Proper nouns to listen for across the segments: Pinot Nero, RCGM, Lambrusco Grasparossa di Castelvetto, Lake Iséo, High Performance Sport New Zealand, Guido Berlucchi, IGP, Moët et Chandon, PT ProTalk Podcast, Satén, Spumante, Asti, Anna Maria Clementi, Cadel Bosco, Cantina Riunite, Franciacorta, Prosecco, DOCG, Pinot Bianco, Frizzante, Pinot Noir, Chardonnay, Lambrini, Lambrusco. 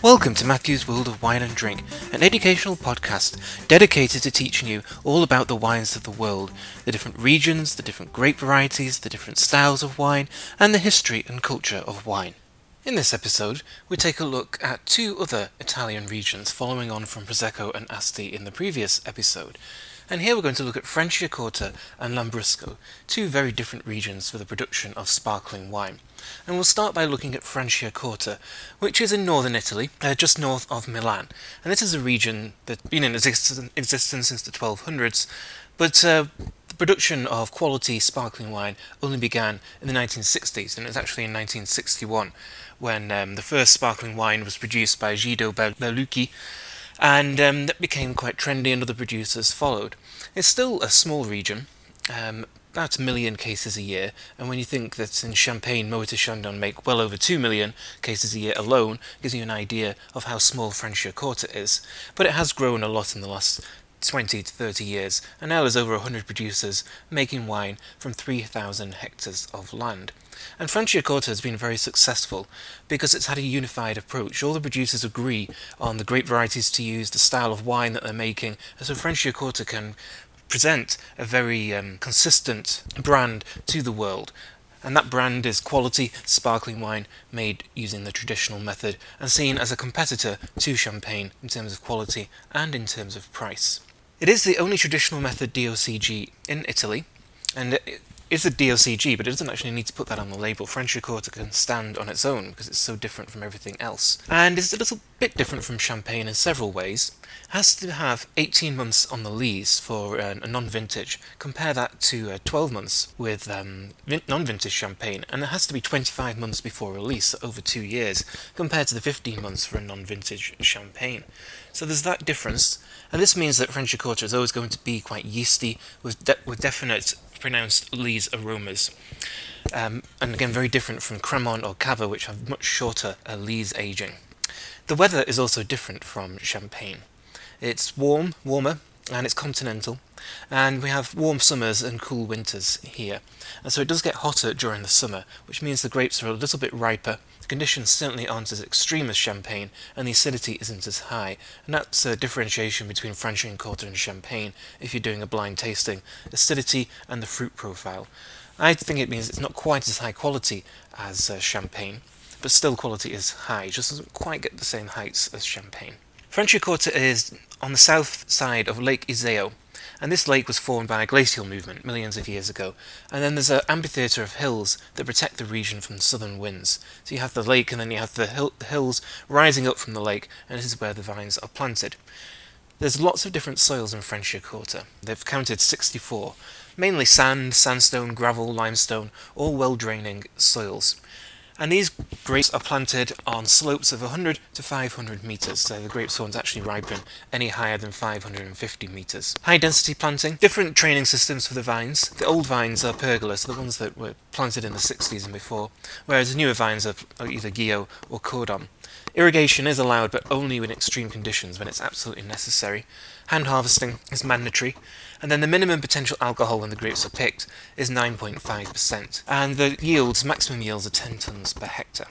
Welcome to Matthew's World of Wine and Drink, an educational podcast dedicated to teaching you all about the wines of the world, the different regions, the different grape varieties, the different styles of wine, and the history and culture of wine. In this episode, we take a look at two other Italian regions following on from Prosecco and Asti in the previous episode. And here we're going to look at Franciacorta and Lambrusco, two very different regions for the production of sparkling wine. And we'll start by looking at Franciacorta, which is in northern Italy, just north of Milan. And this is a region that's been in existence since the 1200s, but the production of quality sparkling wine only began in the 1960s, and it was actually in 1961 when the first sparkling wine was produced by Guido Berlucchi, and that became quite trendy and other producers followed. It's still a small region, about 1 million cases a year, and when you think that in Champagne, Moët et Chandon make well over 2 million cases a year alone, it gives you an idea of how small Franciacorta is. But it has grown a lot in the last 20 to 30 years, and now there's over 100 producers making wine from 3,000 hectares of land. And Franciacorta has been very successful because it's had a unified approach. All the producers agree on the grape varieties to use, the style of wine that they're making, and so Franciacorta can present a very consistent brand to the world. And that brand is quality sparkling wine made using the traditional method and seen as a competitor to Champagne in terms of quality and in terms of price. It is the only traditional method DOCG in Italy, and it is a DOCG, but it doesn't actually need to put that on the label. Franciacorta can stand on its own because it's so different from everything else. And it's a little bit different from Champagne in several ways. It has to have 18 months on the lees for a non-vintage. Compare that to 12 months with non-vintage Champagne, and it has to be 25 months before release, so over 2 years, compared to the 15 months for a non-vintage Champagne. So there's that difference, and this means that Franciacorta is always going to be quite yeasty, with definite pronounced lees aromas, and again very different from Cremant or Cava, which have much shorter lees aging. The weather is also different from Champagne. It's warmer, and it's continental, and we have warm summers and cool winters here, and so it does get hotter during the summer, which means the grapes are a little bit riper. The conditions certainly aren't as extreme as Champagne, and the acidity isn't as high, and that's a differentiation between Franciacorta and Champagne if you're doing a blind tasting: acidity and the fruit profile. I think it means it's not quite as high quality as Champagne, but still quality is high. It just doesn't quite get the same heights as Champagne. Franciacorta is on the south side of Lake Iséo, and this lake was formed by a glacial movement millions of years ago, and then there's an amphitheatre of hills that protect the region from southern winds. So you have the lake, and then you have the hills rising up from the lake, and this is where the vines are planted. There's lots of different soils in Franciacorta. They've counted 64, mainly sand, sandstone, gravel, limestone, all well-draining soils. And these grapes are planted on slopes of 100 to 500 metres, so the grapes won't actually ripen any higher than 550 metres. High density planting, different training systems for the vines. The old vines are pergola, so the ones that were planted in the 60s and before, whereas the newer vines are either Gio or Cordon. Irrigation is allowed, but only in extreme conditions, when it's absolutely necessary. Hand harvesting is mandatory, and then the minimum potential alcohol when the grapes are picked is 9.5%, and the maximum yields are 10 tons per hectare.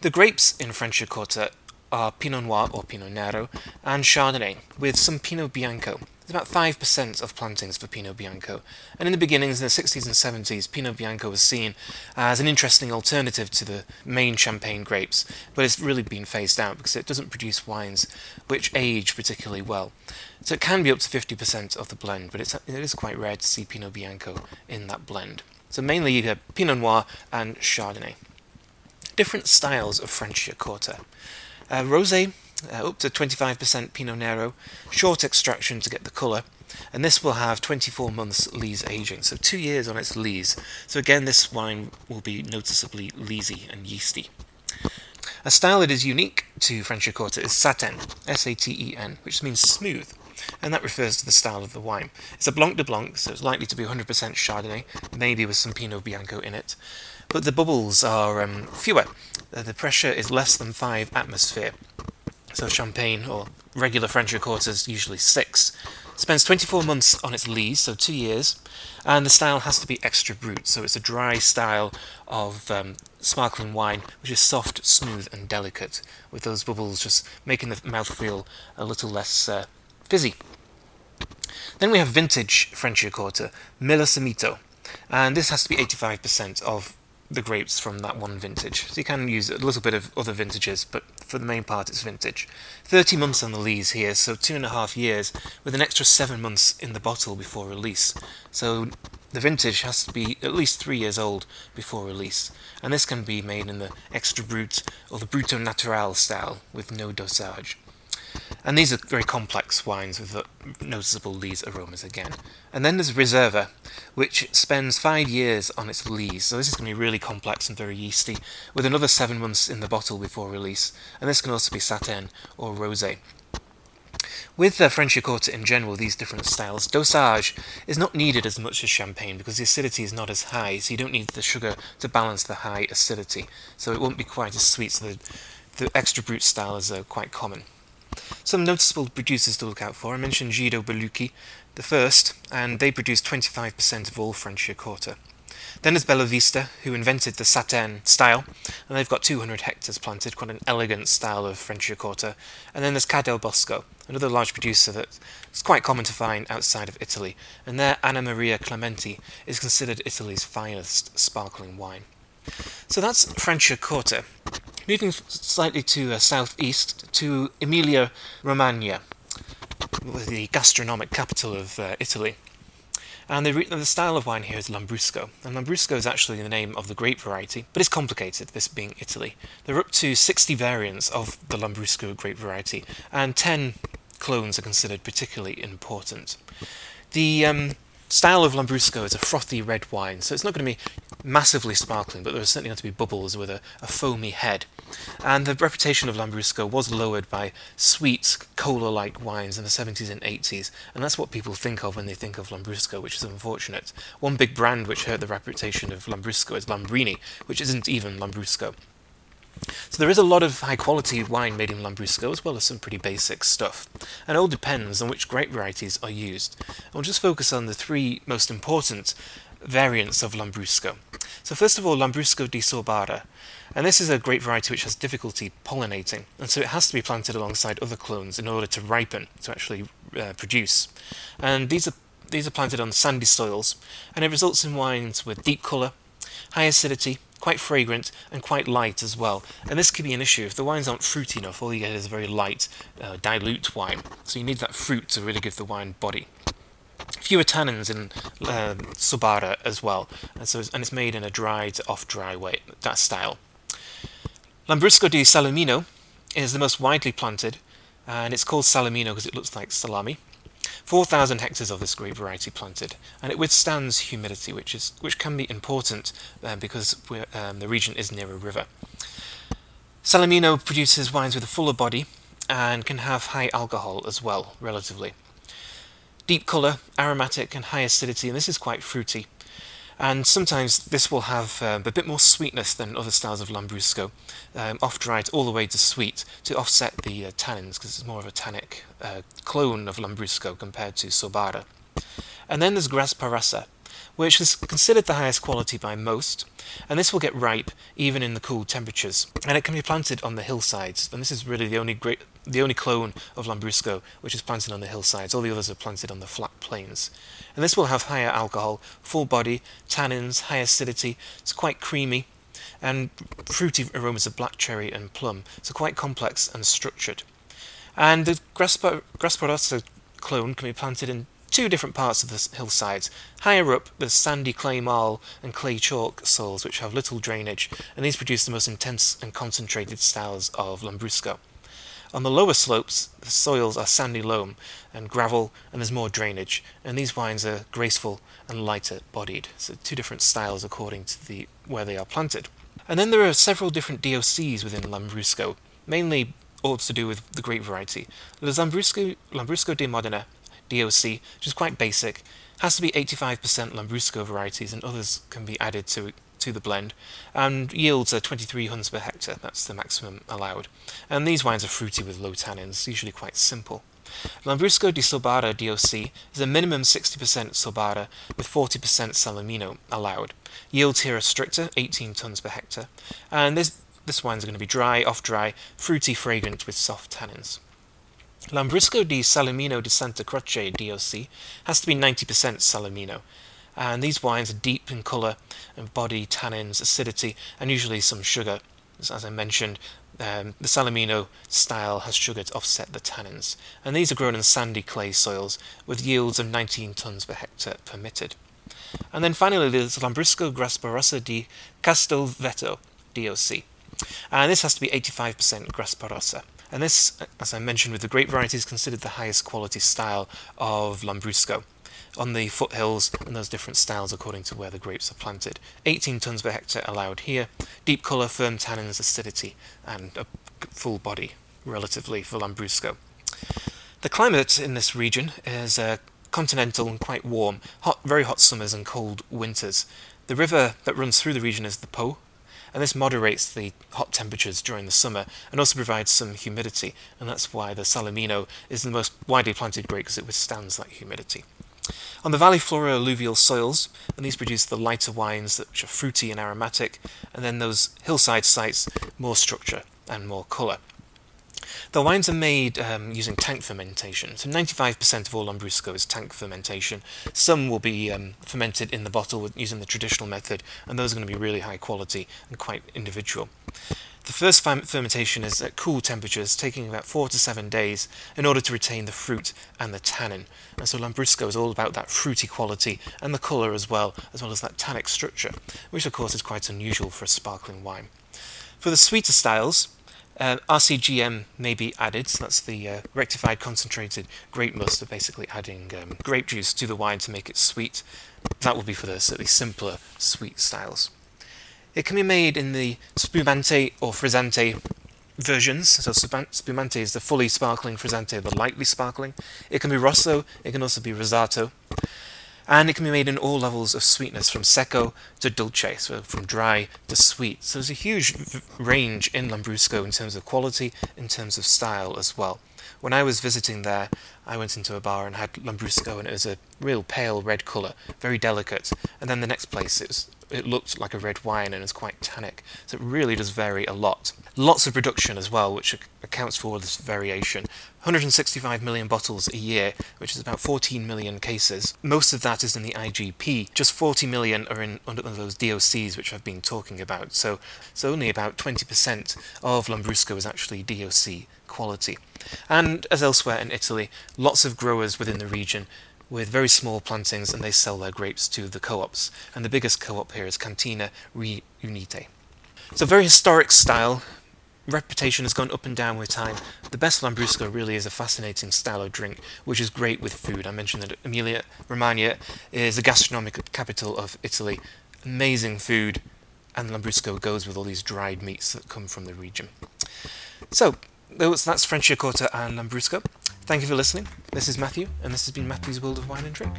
The grapes in Franciacorta are Pinot Noir or Pinot Nero and Chardonnay, with some Pinot Bianco. It's about 5% of plantings for Pinot Bianco, and in the beginnings, in the 60s and 70s, Pinot Bianco was seen as an interesting alternative to the main Champagne grapes, but it's really been phased out because it doesn't produce wines which age particularly well. So it can be up to 50% of the blend, but it is quite rare to see Pinot Bianco in that blend. So mainly you have Pinot Noir and Chardonnay. Different styles of Franciacorta. Rosé, up to 25% Pinot Nero, short extraction to get the colour, and this will have 24 months lees aging, so 2 years on its lees. So again, this wine will be noticeably leesy and yeasty. A style that is unique to Franciacorta is Satén, S-A-T-E-N, which means smooth, and that refers to the style of the wine. It's a Blanc de Blanc, so it's likely to be 100% Chardonnay, maybe with some Pinot Bianco in it, but the bubbles are fewer. The pressure is less than 5 atmosphere. so Champagne, or regular Franciacorta, is usually 6. Spends 24 months on its lees, so 2 years, and the style has to be extra brut, so it's a dry style of sparkling wine, which is soft, smooth, and delicate, with those bubbles just making the mouth feel a little less fizzy. Then we have vintage Franciacorta, Millesimato, and this has to be 85% of the grapes from that one vintage. So you can use a little bit of other vintages, but for the main part it's vintage. 30 months on the lees here, so 2.5 years, with an extra 7 months in the bottle before release. So the vintage has to be at least 3 years old before release. And this can be made in the extra brut or the Brutto Natural style with no dosage. And these are very complex wines with noticeable lees aromas again. And then there's Reserva, which spends 5 years on its lees. So this is going to be really complex and very yeasty, with another 7 months in the bottle before release. And this can also be Satén or Rosé. With the Franciacorta in general, these different styles, dosage is not needed as much as Champagne because the acidity is not as high, so you don't need the sugar to balance the high acidity. So it won't be quite as sweet, so the extra brut style is quite common. Some noticeable producers to look out for. I mentioned Guido Berlucchi, the first, and they produced 25% of all Franciacorta. Then there's Bella Vista, who invented the Satén style, and they've got 200 hectares planted, quite an elegant style of Franciacorta. And then there's Cadel Bosco, another large producer that's quite common to find outside of Italy, and their Anna Maria Clementi is considered Italy's finest sparkling wine. So that's Franciacorta. Moving slightly to southeast, to Emilia-Romagna, the gastronomic capital of Italy. And the style of wine here is Lambrusco. And Lambrusco is actually the name of the grape variety, but it's complicated, this being Italy. There are up to 60 variants of the Lambrusco grape variety, and 10 clones are considered particularly important. The style of Lambrusco is a frothy red wine, so it's not going to be massively sparkling, but there are certainly going to be bubbles with a foamy head. And the reputation of Lambrusco was lowered by sweet, cola-like wines in the 70s and 80s, and that's what people think of when they think of Lambrusco, which is unfortunate. One big brand which hurt the reputation of Lambrusco is Lambrini, which isn't even Lambrusco. So there is a lot of high-quality wine made in Lambrusco, as well as some pretty basic stuff. And it all depends on which grape varieties are used. I'll just focus on the 3 most important variants of Lambrusco. So first of all, Lambrusco di Sorbara. And this is a grape variety which has difficulty pollinating, and so it has to be planted alongside other clones in order to ripen, to actually produce. And these are planted on sandy soils, and it results in wines with deep colour, high acidity, quite fragrant and quite light as well. And this could be an issue. If the wines aren't fruity enough, all you get is a very light, dilute wine. So you need that fruit to really give the wine body. Fewer tannins in Sorbara as well. And it's made in a dry to off-dry way, that style. Lambrusco di Salamino is the most widely planted, and it's called Salamino because it looks like salami. 4,000 hectares of this grape variety planted, and it withstands humidity, which can be important because the region is near a river. Salamino produces wines with a fuller body and can have high alcohol as well, relatively. Deep colour, aromatic and high acidity, and this is quite fruity. And sometimes this will have a bit more sweetness than other styles of Lambrusco, off-dry all the way to sweet, to offset the tannins, because it's more of a tannic clone of Lambrusco compared to Sorbara. And then there's Grasparossa, which is considered the highest quality by most, and this will get ripe even in the cool temperatures, and it can be planted on the hillsides. And this is really the only clone of Lambrusco which is planted on the hillsides. All the others are planted on the flat plains. And this will have higher alcohol, full body, tannins, high acidity. It's quite creamy, and fruity aromas of black cherry and plum. So quite complex and structured. And the Grasparossa clone can be planted in 2 different parts of the hillsides. Higher up, there's sandy clay marl and clay chalk soils which have little drainage, and these produce the most intense and concentrated styles of Lambrusco. On the lower slopes, the soils are sandy loam and gravel, and there's more drainage, and these wines are graceful and lighter bodied. So 2 different styles according to where they are planted. And then there are several different DOCs within Lambrusco, mainly all to do with the grape variety. There's Lambrusco di Modena, DOC, which is quite basic, has to be 85% Lambrusco varieties, and others can be added to to the blend, and yields are 23 hunds per hectare. That's the maximum allowed. And these wines are fruity with low tannins, usually quite simple. Lambrusco di Sorbara DOC is a minimum 60% Sorbara with 40% Salamino allowed. Yields here are stricter, 18 tons per hectare, and this wine's going to be dry, off-dry, fruity, fragrant with soft tannins. Lambrusco di Salamino di Santa Croce DOC has to be 90% Salamino, and these wines are deep in colour and body, tannins, acidity, and usually some sugar. As I mentioned, the Salamino style has sugar to offset the tannins, and these are grown in sandy clay soils with yields of 19 tons per hectare permitted. And then finally there's Lambrusco Grasparossa di Castelvetto DOC, and this has to be 85% Grasparossa. And this, as I mentioned with the grape variety, is considered the highest quality style of Lambrusco on the foothills, and those different styles according to where the grapes are planted. 18 tons per hectare allowed here, deep colour, firm tannins, acidity, and a full body, relatively, for Lambrusco. The climate in this region is continental and quite warm, hot, very hot summers and cold winters. The river that runs through the region is the Po, and this moderates the hot temperatures during the summer and also provides some humidity, and that's why the Salamino is the most widely planted grape, because it withstands that humidity. On the valley flora are alluvial soils, and these produce the lighter wines which are fruity and aromatic, and then those hillside sites, more structure and more colour. The wines are made using tank fermentation, so 95% of all Lambrusco is tank fermentation. Some will be fermented in the bottle using the traditional method, and those are going to be really high quality and quite individual. The first fermentation is at cool temperatures, taking about 4 to 7 days in order to retain the fruit and the tannin. And so Lambrusco is all about that fruity quality and the colour as well as that tannic structure, which of course is quite unusual for a sparkling wine. For the sweeter styles, RCGM may be added, so that's the rectified concentrated grape must, so basically adding grape juice to the wine to make it sweet. That will be for the certainly simpler sweet styles. It can be made in the spumante or frizzante versions. So spumante is the fully sparkling, frizzante the lightly sparkling. It can be rosso, it can also be rosato. And it can be made in all levels of sweetness, from secco to dulce, so from dry to sweet. So there's a huge range in Lambrusco in terms of quality, in terms of style as well. When I was visiting there, I went into a bar and had Lambrusco, and it was a real pale red colour, very delicate. And then the next place, it looked like a red wine and is quite tannic. So it really does vary a lot. Lots of production as well, which accounts for all this variation. 165 million bottles a year, which is about 14 million cases. Most of that is in the IGP. Just 40 million are in under those DOCs which I've been talking about. So only about 20% of Lambrusco is actually DOC quality. And as elsewhere in Italy, lots of growers within the region with very small plantings, and they sell their grapes to the co-ops. And the biggest co-op here is Cantina Riunite. So very historic style. Reputation has gone up and down with time. The best Lambrusco really is a fascinating style of drink, which is great with food. I mentioned that Emilia-Romagna is the gastronomic capital of Italy. Amazing food, and Lambrusco goes with all these dried meats that come from the region. So, that's Franciacorta and Lambrusco. Thank you for listening. This is Matthew, and this has been Matthew's World of Wine and Drink.